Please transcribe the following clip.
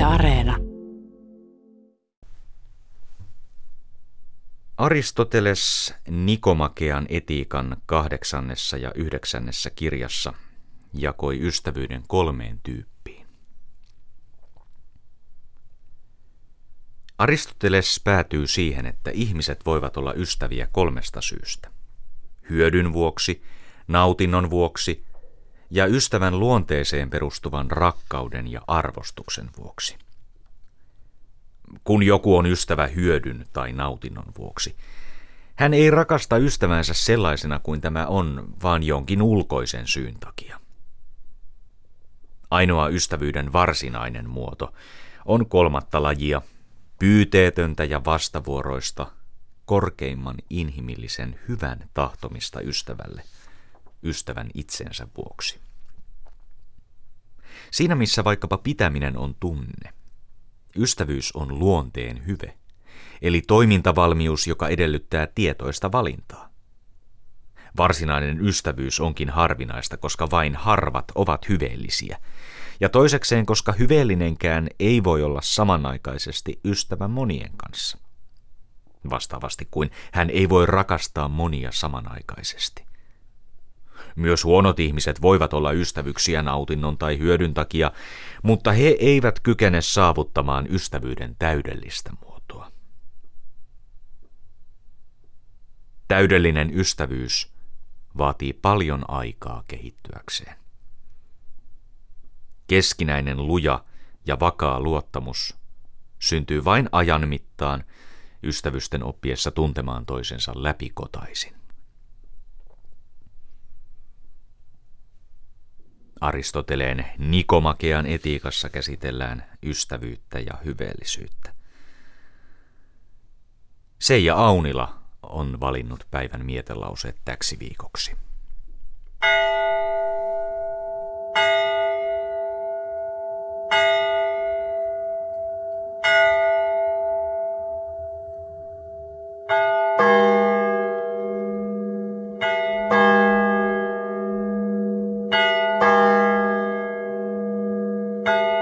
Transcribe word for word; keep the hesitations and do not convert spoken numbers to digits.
Yle Areena. Aristoteles Nikomachean etiikan kahdeksannessa ja yhdeksännessä kirjassa jakoi ystävyyden kolmeen tyyppiin. Aristoteles päätyy siihen, että ihmiset voivat olla ystäviä kolmesta syystä. Hyödyn vuoksi, nautinnon vuoksi ja ystävän luonteeseen perustuvan rakkauden ja arvostuksen vuoksi. Kun joku on ystävä hyödyn tai nautinnon vuoksi, hän ei rakasta ystävänsä sellaisena kuin tämä on, vaan jonkin ulkoisen syyn takia. Ainoa ystävyyden varsinainen muoto on kolmatta lajia, pyyteetöntä ja vastavuoroista, korkeimman inhimillisen hyvän tahtomista ystävälle, ystävän itsensä vuoksi. Siinä missä vaikkapa pitäminen on tunne, ystävyys on luonteen hyve, eli toimintavalmius, joka edellyttää tietoista valintaa. Varsinainen ystävyys onkin harvinaista, koska vain harvat ovat hyveellisiä, ja toisekseen, koska hyveellinenkään ei voi olla samanaikaisesti ystävä monien kanssa. Vastaavasti kuin hän ei voi rakastaa monia samanaikaisesti. Myös huonot ihmiset voivat olla ystävyksiä nautinnon tai hyödyn takia, mutta he eivät kykene saavuttamaan ystävyyden täydellistä muotoa. Täydellinen ystävyys vaatii paljon aikaa kehittyäkseen. Keskinäinen luja ja vakaa luottamus syntyy vain ajan mittaan ystävysten oppiessa tuntemaan toisensa läpikotaisin. Aristoteleen Nikomachean etiikassa käsitellään ystävyyttä ja hyveellisyyttä. Seija Aunila on valinnut päivän mietelauseet täksi viikoksi. Bye.